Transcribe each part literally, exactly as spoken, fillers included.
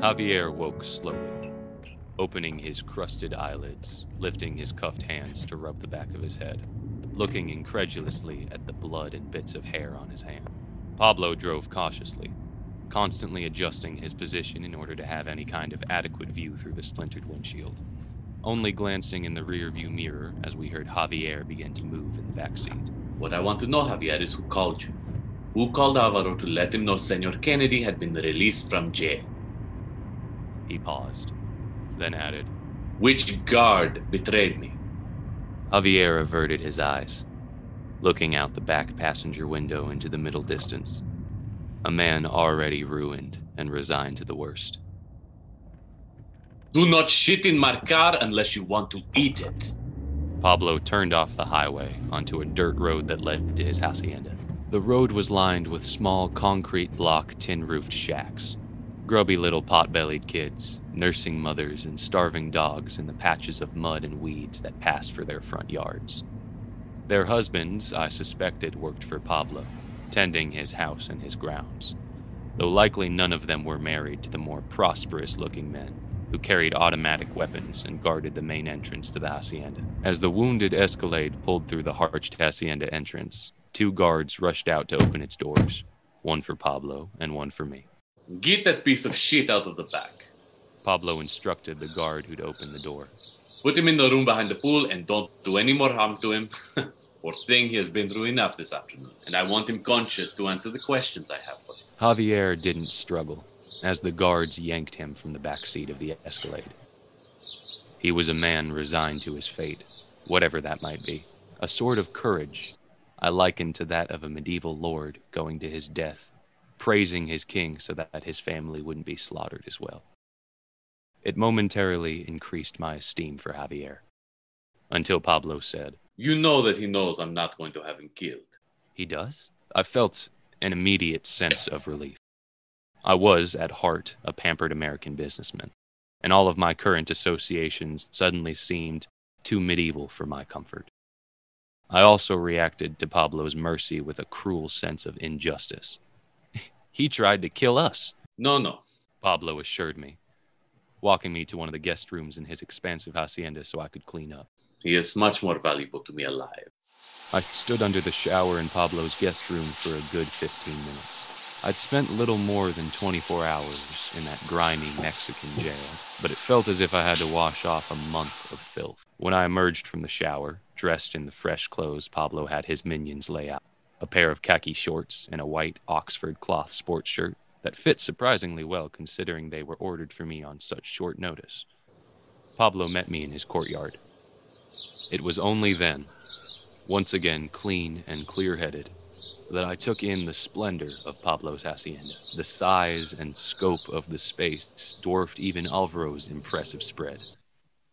Javier woke slowly, opening his crusted eyelids, lifting his cuffed hands to rub the back of his head, looking incredulously at the blood and bits of hair on his hand. Pablo drove cautiously, constantly adjusting his position in order to have any kind of adequate view through the splintered windshield, only glancing in the rearview mirror as we heard Javier begin to move in the back seat. What I want to know, Javier, is who called you. Who called Álvaro to let him know Senor Kennedy had been released from jail? He paused, then added, Which guard betrayed me? Javier averted his eyes, looking out the back passenger window into the middle distance. A man already ruined and resigned to the worst. Do not shit in Marcar unless you want to eat it. Pablo turned off the highway onto a dirt road that led to his hacienda. The road was lined with small concrete block tin-roofed shacks, grubby little pot-bellied kids, nursing mothers and starving dogs in the patches of mud and weeds that passed for their front yards. Their husbands, I suspected, worked for Pablo, tending his house and his grounds, though likely none of them were married to the more prosperous-looking men who carried automatic weapons and guarded the main entrance to the hacienda. As the wounded Escalade pulled through the harched hacienda entrance, two guards rushed out to open its doors, one for Pablo and one for me. Get that piece of shit out of the back, Pablo instructed the guard who'd opened the door. Put him in the room behind the pool and don't do any more harm to him. Poor thing, he has been through enough this afternoon, and I want him conscious to answer the questions I have for him. Javier didn't struggle, as the guards yanked him from the back seat of the Escalade. He was a man resigned to his fate, whatever that might be. A sort of courage I likened to that of a medieval lord going to his death, praising his king so that his family wouldn't be slaughtered as well. It momentarily increased my esteem for Javier, until Pablo said, You know that he knows I'm not going to have him killed. He does? I felt an immediate sense of relief. I was, at heart, a pampered American businessman, and all of my current associations suddenly seemed too medieval for my comfort. I also reacted to Pablo's mercy with a cruel sense of injustice. He tried to kill us. No, no, Pablo assured me, walking me to one of the guest rooms in his expansive hacienda so I could clean up. He is much more valuable to me alive. I stood under the shower in Pablo's guest room for a good fifteen minutes. I'd spent little more than twenty-four hours in that grimy Mexican jail, but it felt as if I had to wash off a month of filth. When I emerged from the shower, dressed in the fresh clothes Pablo had his minions lay out, a pair of khaki shorts and a white Oxford cloth sports shirt that fit surprisingly well considering they were ordered for me on such short notice, Pablo met me in his courtyard. It was only then, once again clean and clear-headed, that I took in the splendor of Pablo's hacienda. The size and scope of the space dwarfed even Alvaro's impressive spread.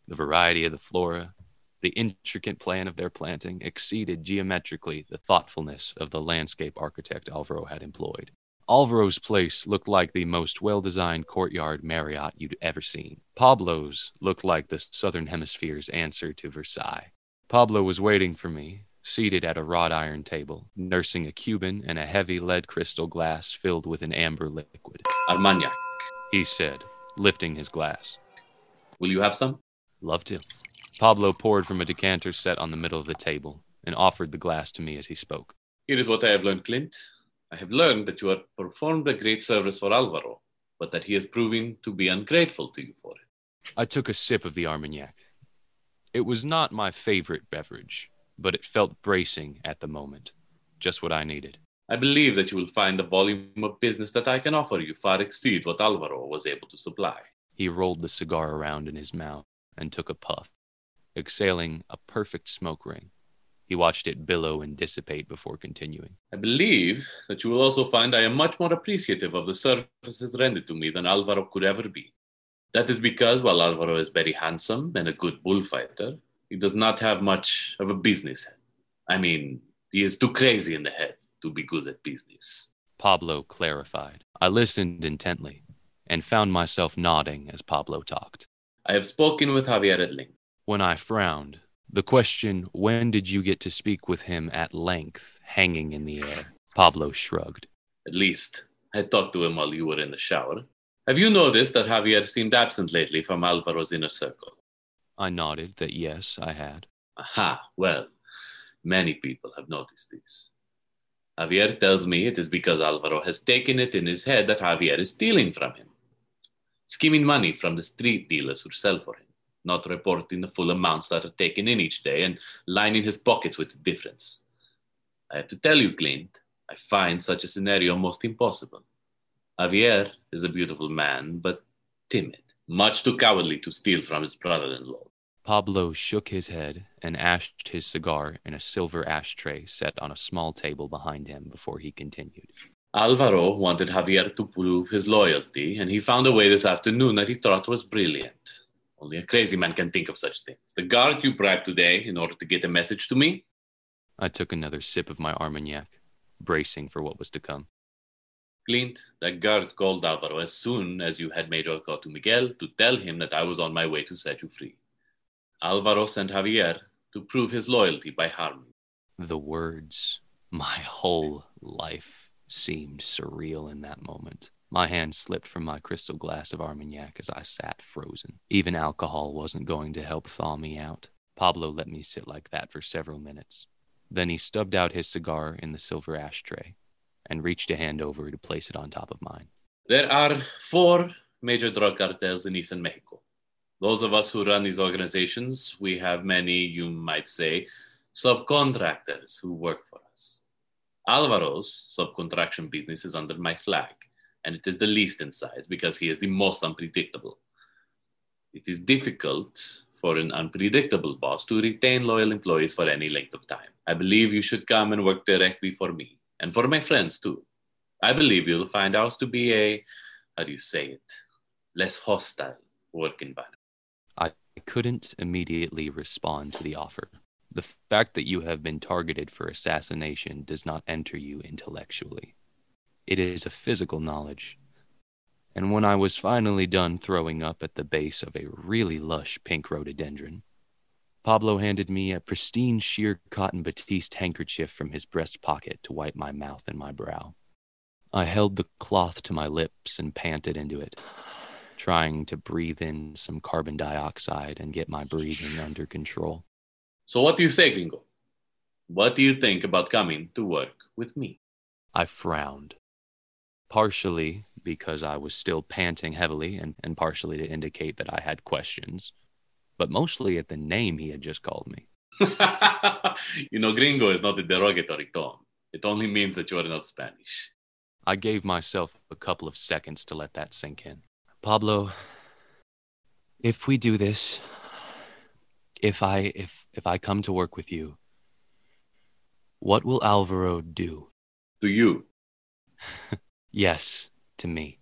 The variety of the flora, the intricate plan of their planting, exceeded geometrically the thoughtfulness of the landscape architect Alvaro had employed. Alvaro's place looked like the most well-designed courtyard Marriott you'd ever seen. Pablo's looked like the Southern Hemisphere's answer to Versailles. Pablo was waiting for me, seated at a wrought iron table, nursing a Cuban and a heavy lead crystal glass filled with an amber liquid. Armagnac, he said, lifting his glass. Will you have some? Love to. Pablo poured from a decanter set on the middle of the table and offered the glass to me as he spoke. Here is what I have learned, Clint. I have learned that you have performed a great service for Alvaro, but that he is proving to be ungrateful to you for it. I took a sip of the Armagnac. It was not my favorite beverage, but it felt bracing at the moment, just what I needed. I believe that you will find the volume of business that I can offer you far exceeds what Alvaro was able to supply. He rolled the cigar around in his mouth and took a puff, exhaling a perfect smoke ring. He watched it billow and dissipate before continuing. I believe that you will also find I am much more appreciative of the services rendered to me than Alvaro could ever be. That is because while Alvaro is very handsome and a good bullfighter, he does not have much of a business head. I mean, he is too crazy in the head to be good at business. Pablo clarified. I listened intently and found myself nodding as Pablo talked. I have spoken with Javier Edling. When I frowned, the question, when did you get to speak with him at length, hanging in the air, Pablo shrugged. At least I talked to him while you were in the shower. Have you noticed that Javier seemed absent lately from Alvaro's inner circle? I nodded that yes, I had. Aha, well, many people have noticed this. Javier tells me it is because Alvaro has taken it in his head that Javier is stealing from him. Skimming money from the street dealers who sell for him, not reporting the full amounts that are taken in each day and lining his pockets with the difference. I have to tell you, Clint, I find such a scenario most impossible. Javier is a beautiful man, but timid, much too cowardly to steal from his brother-in-law. Pablo shook his head and ashed his cigar in a silver ashtray set on a small table behind him before he continued. Alvaro wanted Javier to prove his loyalty, and he found a way this afternoon that he thought was brilliant. Only a crazy man can think of such things. The guard you bribed today in order to get a message to me? I took another sip of my Armagnac, bracing for what was to come. Clint, that guard called Alvaro as soon as you had made your call to Miguel to tell him that I was on my way to set you free. Alvaro sent Javier to prove his loyalty by harming. The words, my whole life, seemed surreal in that moment. My hand slipped from my crystal glass of Armagnac as I sat frozen. Even alcohol wasn't going to help thaw me out. Pablo let me sit like that for several minutes. Then he stubbed out his cigar in the silver ashtray and reached a hand over to place it on top of mine. There are four major drug cartels in eastern Mexico. Those of us who run these organizations, we have many, you might say, subcontractors who work for us. Alvaro's subcontraction business is under my flag, and it is the least in size because he is the most unpredictable. It is difficult for an unpredictable boss to retain loyal employees for any length of time. I believe you should come and work directly for me, and for my friends too. I believe you'll find ours to be a, how do you say it, less hostile work environment. I couldn't immediately respond to the offer. The fact that you have been targeted for assassination does not enter you intellectually. It is a physical knowledge. And when I was finally done throwing up at the base of a really lush pink rhododendron, Pablo handed me a pristine sheer cotton batiste handkerchief from his breast pocket to wipe my mouth and my brow. I held the cloth to my lips and panted into it, trying to breathe in some carbon dioxide and get my breathing under control. So what do you say, Gringo? What do you think about coming to work with me? I frowned, partially because I was still panting heavily and, and partially to indicate that I had questions, but mostly at the name he had just called me. You know, Gringo is not a derogatory term. It only means that you are not Spanish. I gave myself a couple of seconds to let that sink in. Pablo, if we do this... If I if if I come to work with you, what will Alvaro do? To you? Yes, to me.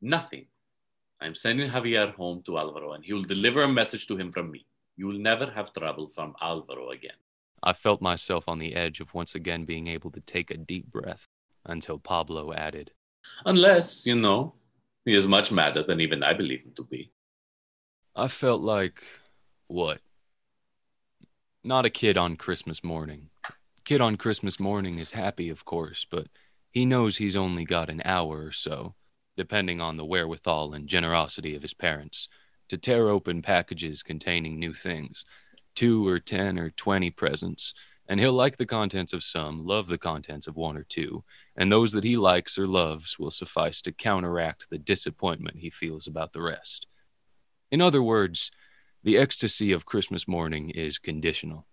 Nothing. I'm sending Javier home to Alvaro, and he will deliver a message to him from me. You will never have trouble from Alvaro again. I felt myself on the edge of once again being able to take a deep breath until Pablo added, unless, you know, he is much madder than even I believe him to be. I felt like... What? Not a kid on Christmas morning. Kid on Christmas morning is happy, of course, but he knows he's only got an hour or so, depending on the wherewithal and generosity of his parents, to tear open packages containing new things, two or ten or twenty presents, and he'll like the contents of some, love the contents of one or two, and those that he likes or loves will suffice to counteract the disappointment he feels about the rest. In other words, the ecstasy of Christmas morning is conditional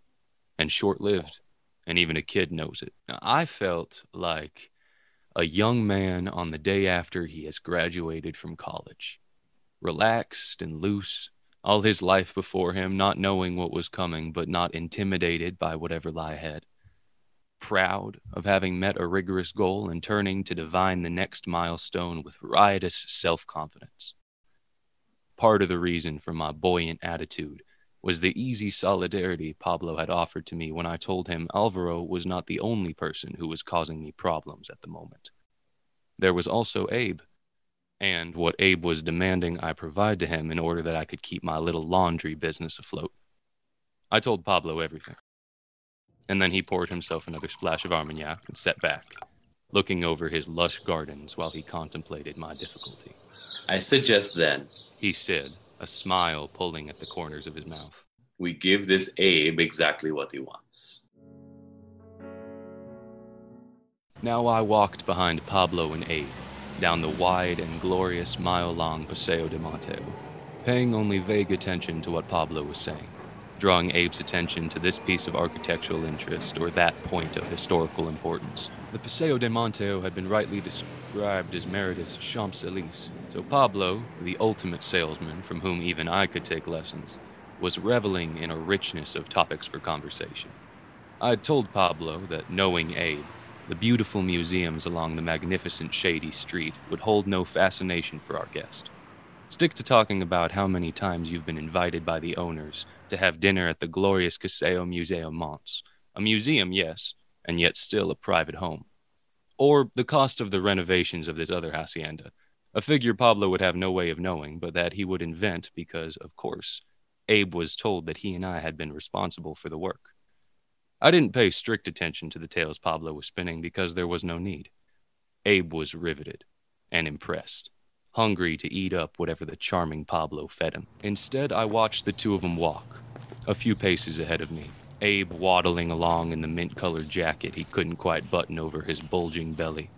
and short-lived, and even a kid knows it. Now, I felt like a young man on the day after he has graduated from college, relaxed and loose, all his life before him, not knowing what was coming, but not intimidated by whatever lay ahead, proud of having met a rigorous goal and turning to divine the next milestone with riotous self-confidence. Part of the reason for my buoyant attitude was the easy solidarity Pablo had offered to me when I told him Alvaro was not the only person who was causing me problems at the moment. There was also Abe, and what Abe was demanding I provide to him in order that I could keep my little laundry business afloat. I told Pablo everything, and then he poured himself another splash of Armagnac and sat back, looking over his lush gardens while he contemplated my difficulty. I suggest then, he said, a smile pulling at the corners of his mouth, we give this Abe exactly what he wants. Now I walked behind Pablo and Abe, down the wide and glorious mile-long Paseo de Mateo, paying only vague attention to what Pablo was saying, drawing Abe's attention to this piece of architectural interest or that point of historical importance. The Paseo de Mateo had been rightly described as Merida's Champs-Élysées, so Pablo, the ultimate salesman from whom even I could take lessons, was reveling in a richness of topics for conversation. I had told Pablo that, knowing Abe, the beautiful museums along the magnificent shady street would hold no fascination for our guest. Stick to talking about how many times you've been invited by the owners to have dinner at the glorious Casseo Museo Monts, a museum, yes, and yet still a private home. Or the cost of the renovations of this other hacienda, a figure Pablo would have no way of knowing, but that he would invent because, of course, Abe was told that he and I had been responsible for the work. I didn't pay strict attention to the tales Pablo was spinning because there was no need. Abe was riveted and impressed, hungry to eat up whatever the charming Pablo fed him. Instead, I watched the two of them walk, a few paces ahead of me, Abe waddling along in the mint-colored jacket he couldn't quite button over his bulging belly,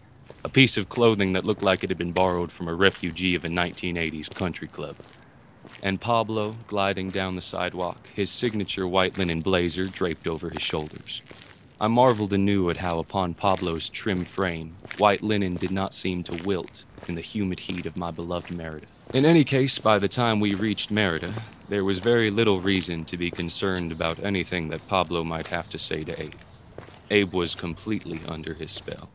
a piece of clothing that looked like it had been borrowed from a refugee of a nineteen eighties country club. And Pablo, gliding down the sidewalk, his signature white linen blazer draped over his shoulders. I marveled anew at how, upon Pablo's trim frame, white linen did not seem to wilt in the humid heat of my beloved Merida. In any case, by the time we reached Merida, there was very little reason to be concerned about anything that Pablo might have to say to Abe. Abe was completely under his spell.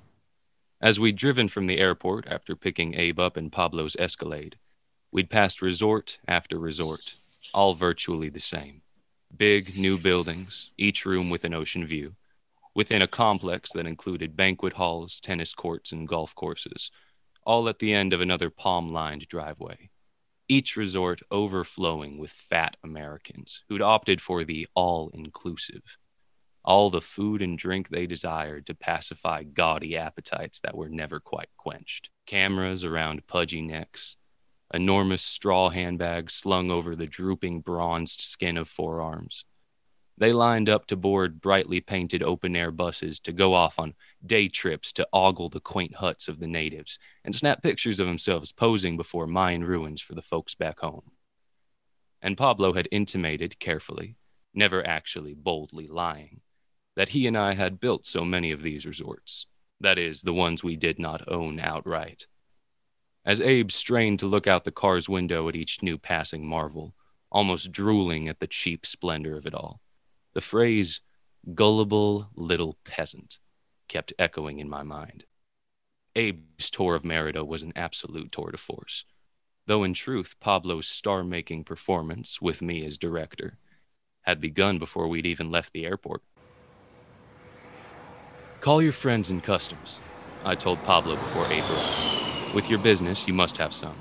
As we'd driven from the airport after picking Abe up in Pablo's Escalade, we'd passed resort after resort, all virtually the same. Big, new buildings, each room with an ocean view, within a complex that included banquet halls, tennis courts, and golf courses, all at the end of another palm-lined driveway. Each resort overflowing with fat Americans who'd opted for the all-inclusive, all the food and drink they desired to pacify gaudy appetites that were never quite quenched. Cameras around pudgy necks, enormous straw handbags slung over the drooping bronzed skin of forearms. They lined up to board brightly painted open-air buses to go off on day trips to ogle the quaint huts of the natives and snap pictures of themselves posing before Mayan ruins for the folks back home. And Pablo had intimated carefully, never actually boldly lying, that he and I had built so many of these resorts, that is, the ones we did not own outright. As Abe strained to look out the car's window at each new passing marvel, almost drooling at the cheap splendor of it all, the phrase, "gullible little peasant," kept echoing in my mind. Abe's tour of Merida was an absolute tour de force, though in truth Pablo's star-making performance, with me as director, had begun before we'd even left the airport. "Call your friends in customs," I told Pablo before Abe arrived. "With your business, you must have some.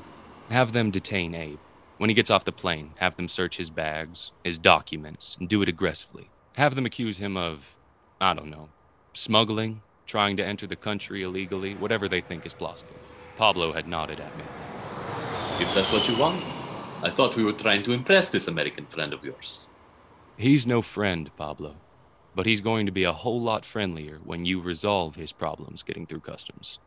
Have them detain Abe. When he gets off the plane, have them search his bags, his documents, and do it aggressively. Have them accuse him of, I don't know, smuggling, trying to enter the country illegally, whatever they think is plausible." Pablo had nodded at me. "If that's what you want, I thought we were trying to impress this American friend of yours." "He's no friend, Pablo, but he's going to be a whole lot friendlier when you resolve his problems getting through customs."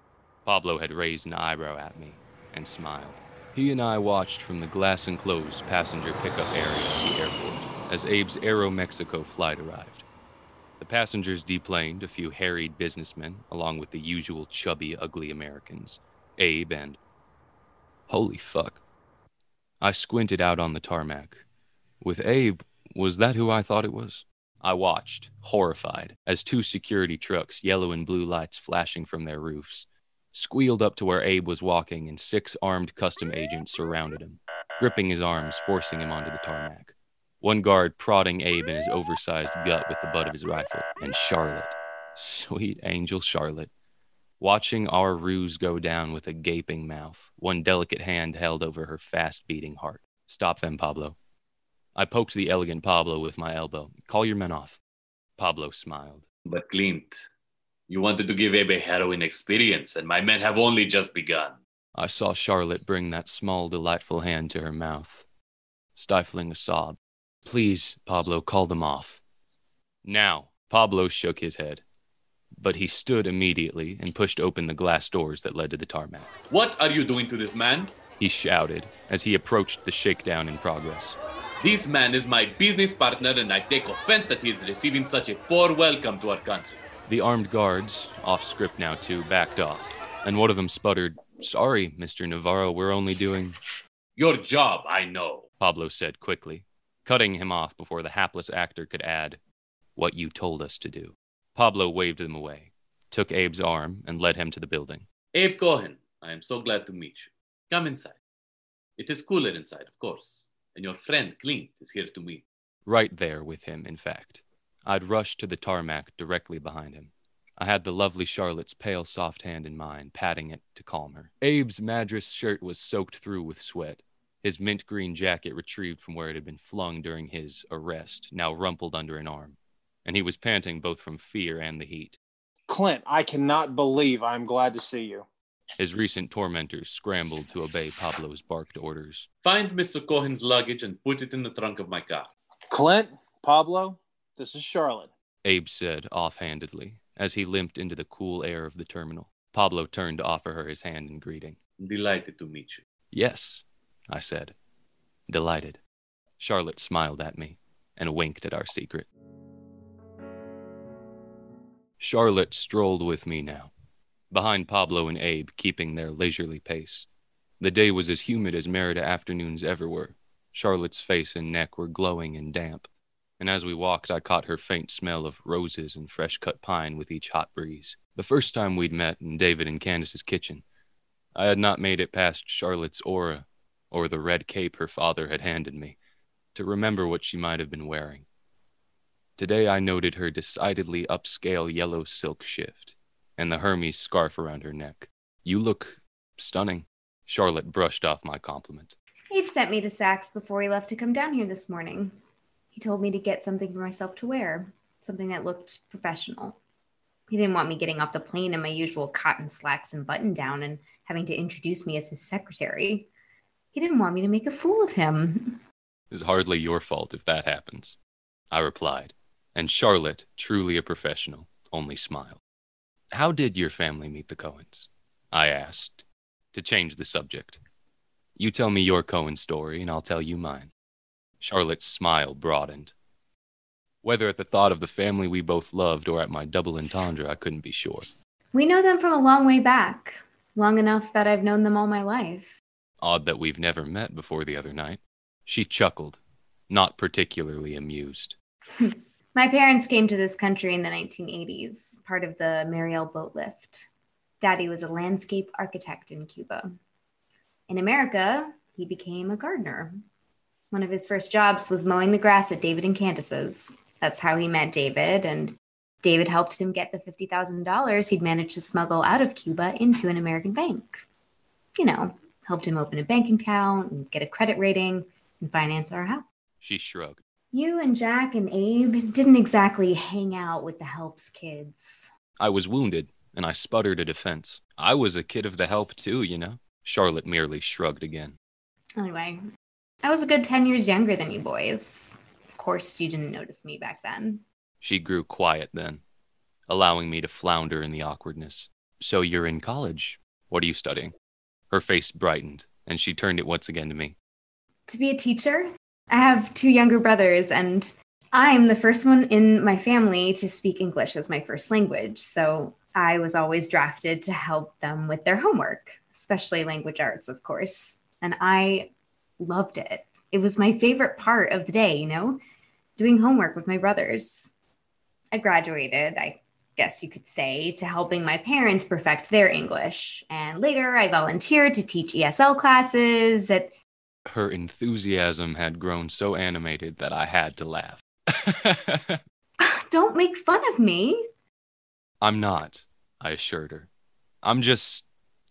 Pablo had raised an eyebrow at me and smiled. He and I watched from the glass-enclosed passenger pickup area at the airport as Abe's Aeromexico flight arrived. The passengers deplaned a few harried businessmen along with the usual chubby, ugly Americans, Abe and... Holy fuck. I squinted out on the tarmac. With Abe, was that who I thought it was? I watched, horrified, as two security trucks, yellow and blue lights flashing from their roofs, squealed up to where Abe was walking, and six armed custom agents surrounded him, gripping his arms, forcing him onto the tarmac. One guard prodding Abe in his oversized gut with the butt of his rifle, and Charlotte, sweet angel Charlotte, watching our ruse go down with a gaping mouth, one delicate hand held over her fast-beating heart. "Stop them, Pablo." I poked the elegant Pablo with my elbow. "Call your men off." Pablo smiled. "But Clint, You wanted to give Abe a harrowing experience, and my men have only just begun. I saw Charlotte bring that small, delightful hand to her mouth, stifling a sob. Please, Pablo, call them off. Now, Pablo shook his head, but he stood immediately and pushed open the glass doors that led to the tarmac. What are you doing to this man? He shouted as he approached the shakedown in progress. This man is my business partner, and I take offense that he is receiving such a poor welcome to our country. The armed guards, off script now too, backed off, and one of them sputtered, Sorry, Mister Navarro, we're only doing... Your job, I know, Pablo said quickly, cutting him off before the hapless actor could add, What you told us to do. Pablo waved them away, took Abe's arm, and led him to the building. Abe Cohen, I am so glad to meet you. Come inside. It is cooler inside, of course, and your friend Kling is here to meet. Right there with him, in fact. I'd rushed to the tarmac directly behind him. I had the lovely Charlotte's pale, soft hand in mine, patting it to calm her. Abe's Madras shirt was soaked through with sweat, his mint green jacket retrieved from where it had been flung during his arrest, now rumpled under an arm, and he was panting both from fear and the heat. Clint, I cannot believe I'm glad to see you. His recent tormentors scrambled to obey Pablo's barked orders. Find Mister Cohen's luggage and put it in the trunk of my car. Clint, Pablo, this is Charlotte, Abe said offhandedly as he limped into the cool air of the terminal. Pablo turned to offer her his hand in greeting. Delighted to meet you. Yes, I said. Delighted. Charlotte smiled at me and winked at our secret. Charlotte strolled with me now, behind Pablo and Abe, keeping their leisurely pace. The day was as humid as Merida afternoons ever were. Charlotte's face and neck were glowing and damp, and as we walked, I caught her faint smell of roses and fresh-cut pine with each hot breeze. The first time we'd met in David and Candace's kitchen, I had not made it past Charlotte's aura or the red cape her father had handed me to remember what she might have been wearing. Today I noted her decidedly upscale yellow silk shift and the Hermes scarf around her neck. You look stunning. Charlotte brushed off my compliment. Abe sent me to Saks before he left to come down here this morning. He told me to get something for myself to wear, something that looked professional. He didn't want me getting off the plane in my usual cotton slacks and button-down and having to introduce me as his secretary. He didn't want me to make a fool of him. It's hardly your fault if that happens, I replied. And Charlotte, truly a professional, only smiled. How did your family meet the Cohens? I asked, to change the subject. You tell me your Cohen story, and I'll tell you mine. Charlotte's smile broadened. Whether at the thought of the family we both loved or at my double entendre, I couldn't be sure. We know them from a long way back, long enough that I've known them all my life. Odd that we've never met before the other night. She chuckled, not particularly amused. My parents came to this country in the nineteen eighties, part of the Mariel Boatlift. Daddy was a landscape architect in Cuba. In America, he became a gardener. One of his first jobs was mowing the grass at David and Candace's. That's how he met David, and David helped him get the fifty thousand dollars he'd managed to smuggle out of Cuba into an American bank. You know, helped him open a bank account and get a credit rating and finance our house. She shrugged. You and Jack and Abe didn't exactly hang out with the Helps kids. I was wounded, and I sputtered a defense. I was a kid of the Help, too, you know? Charlotte merely shrugged again. Anyway, I was a good ten years younger than you boys. Of course, you didn't notice me back then. She grew quiet then, allowing me to flounder in the awkwardness. So you're in college. What are you studying? Her face brightened, and she turned it once again to me. To be a teacher? I have two younger brothers, and I'm the first one in my family to speak English as my first language, so I was always drafted to help them with their homework, especially language arts, of course, and I loved it. It was my favorite part of the day, you know, doing homework with my brothers. I graduated, I guess you could say, to helping my parents perfect their English, and later I volunteered to teach E S L classes at... Her enthusiasm had grown so animated that I had to laugh. Don't make fun of me. I'm not, I assured her. I'm just,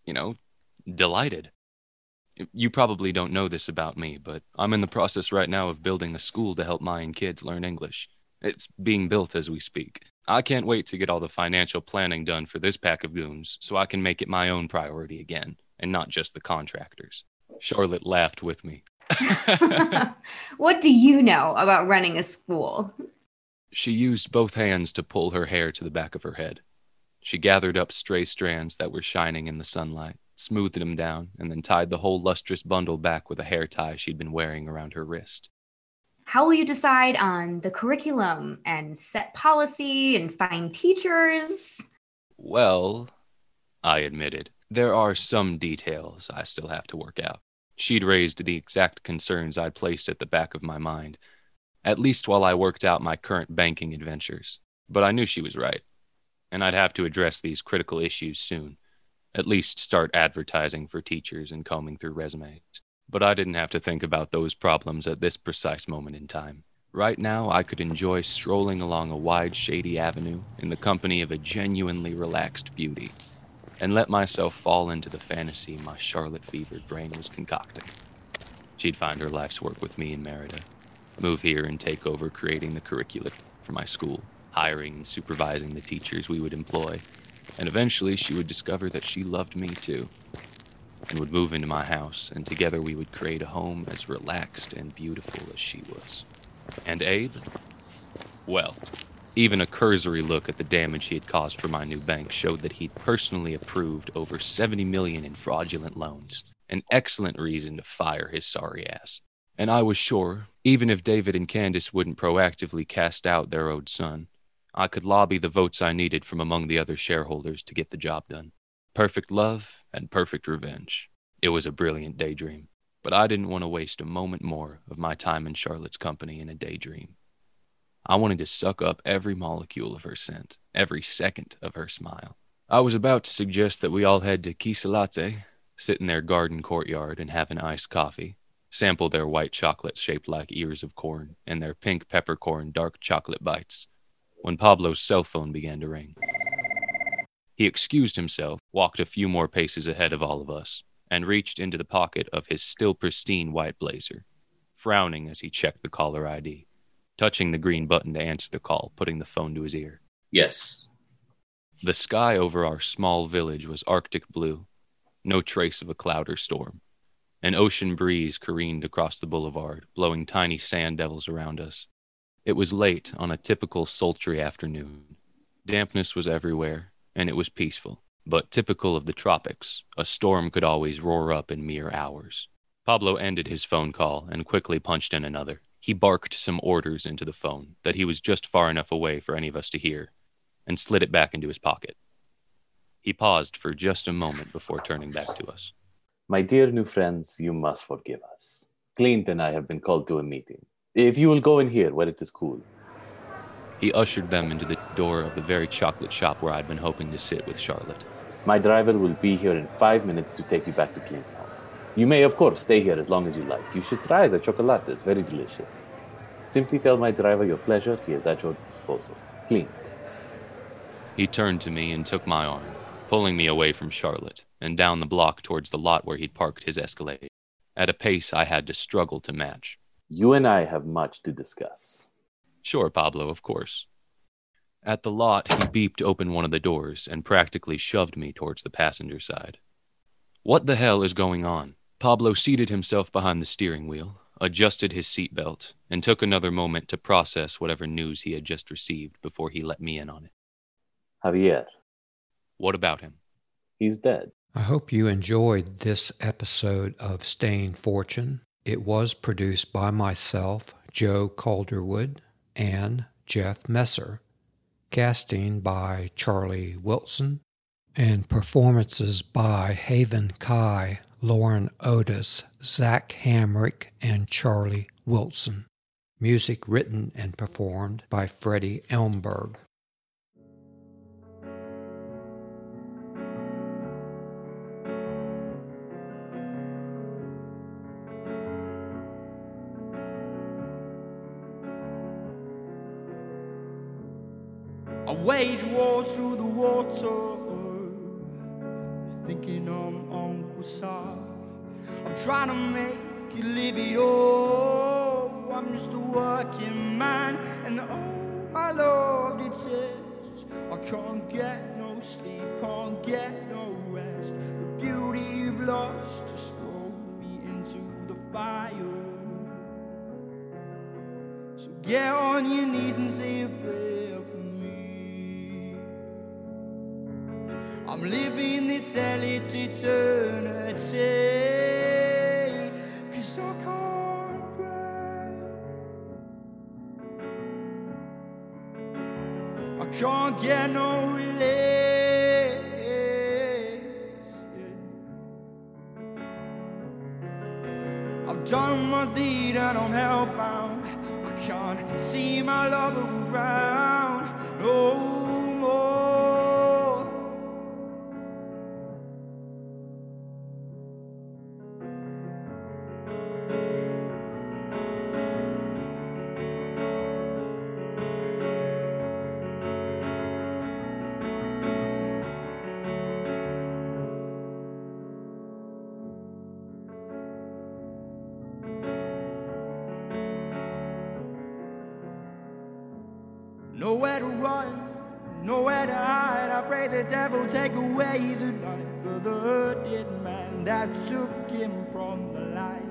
you know, delighted. You probably don't know this about me, but I'm in the process right now of building a school to help Mayan kids learn English. It's being built as we speak. I can't wait to get all the financial planning done for this pack of goons so I can make it my own priority again, and not just the contractors. Charlotte laughed with me. What do you know about running a school? She used both hands to pull her hair to the back of her head. She gathered up stray strands that were shining in the sunlight, smoothed them down, and then tied the whole lustrous bundle back with a hair tie she'd been wearing around her wrist. How will you decide on the curriculum and set policy and find teachers? Well, I admitted, there are some details I still have to work out. She'd raised the exact concerns I'd placed at the back of my mind, at least while I worked out my current banking adventures. But I knew she was right, and I'd have to address these critical issues soon, at least start advertising for teachers and combing through resumes. But I didn't have to think about those problems at this precise moment in time. Right now, I could enjoy strolling along a wide, shady avenue in the company of a genuinely relaxed beauty, and let myself fall into the fantasy my Charlotte-fevered brain was concocting. She'd find her life's work with me in Merida, move here and take over creating the curricula for my school, hiring and supervising the teachers we would employ, and eventually she would discover that she loved me too, and would move into my house, and together we would create a home as relaxed and beautiful as she was. And Abe? Well, even a cursory look at the damage he had caused for my new bank showed that he'd personally approved over seventy million dollars in fraudulent loans, an excellent reason to fire his sorry ass. And I was sure, even if David and Candace wouldn't proactively cast out their own son, I could lobby the votes I needed from among the other shareholders to get the job done. Perfect love and perfect revenge. It was a brilliant daydream, but I didn't want to waste a moment more of my time in Charlotte's company in a daydream. I wanted to suck up every molecule of her scent, every second of her smile. I was about to suggest that we all head to Kisa Latte, sit in their garden courtyard and have an iced coffee, sample their white chocolate shaped like ears of corn and their pink peppercorn dark chocolate bites, when Pablo's cell phone began to ring. He excused himself, walked a few more paces ahead of all of us, and reached into the pocket of his still pristine white blazer, frowning as he checked the caller I D, touching the green button to answer the call, putting the phone to his ear. Yes. The sky over our small village was Arctic blue, no trace of a cloud or storm. An ocean breeze careened across the boulevard, blowing tiny sand devils around us. It was late on a typical sultry afternoon. Dampness was everywhere, and it was peaceful, but typical of the tropics, a storm could always roar up in mere hours. Pablo ended his phone call and quickly punched in another. He barked some orders into the phone that he was just far enough away for any of us to hear, and slid it back into his pocket. He paused for just a moment before turning back to us. My dear new friends, you must forgive us. Clint and I have been called to a meeting. If you will go in here where it is cool. He ushered them into the door of the very chocolate shop where I'd been hoping to sit with Charlotte. My driver will be here in five minutes to take you back to Clint's home. You may, of course, stay here as long as you like. You should try the chocolate. It's very delicious. Simply tell my driver your pleasure. He is at your disposal. Clint. He turned to me and took my arm, pulling me away from Charlotte and down the block towards the lot where he'd parked his Escalade, at a pace I had to struggle to match. You and I have much to discuss. Sure, Pablo, of course. At the lot, he beeped open one of the doors and practically shoved me towards the passenger side. What the hell is going on? Pablo seated himself behind the steering wheel, adjusted his seatbelt, and took another moment to process whatever news he had just received before he let me in on it. Javier. What about him? He's dead. I hope you enjoyed this episode of Staying Fortune. It was produced by myself, Joe Calderwood, and Jeff Messer, casting by Charlie Wilson, and performances by Haven Kai, Lauren Otis, Zach Hamrick, and Charlie Wilson. Music written and performed by Freddie Elmberg. Wage wars through the water, thinking I'm Uncle Sam. I'm trying to make you live it all. I'm just a working man, and oh, my love, it says can't get no sleep, can't get no rest. The beauty you've lost just throw me into the fire. So get on your knees and say a prayer for me. I'm living this hell, it's eternity, 'cause I can't. Can't get no release. I've done my deed, I don't help out. I can't see my love around no more. Nowhere to run, nowhere to hide. I pray the devil take away the night for the hurted man that took him from the light.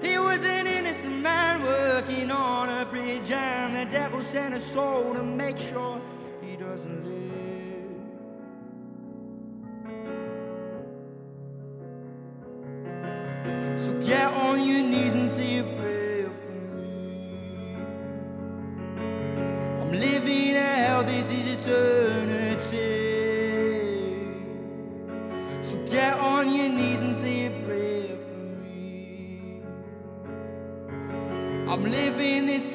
He was an innocent man working on a bridge, and the devil sent a soul to make sure he doesn't live. So get on your knees and say a prayer. Living hell, this is eternity. So get on your knees and say a prayer for me. I'm living this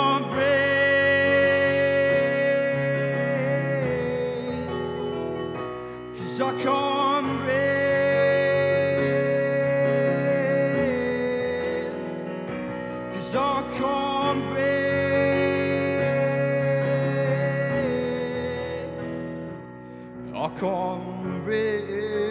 breathe, 'cause I can't breathe. I can't breathe.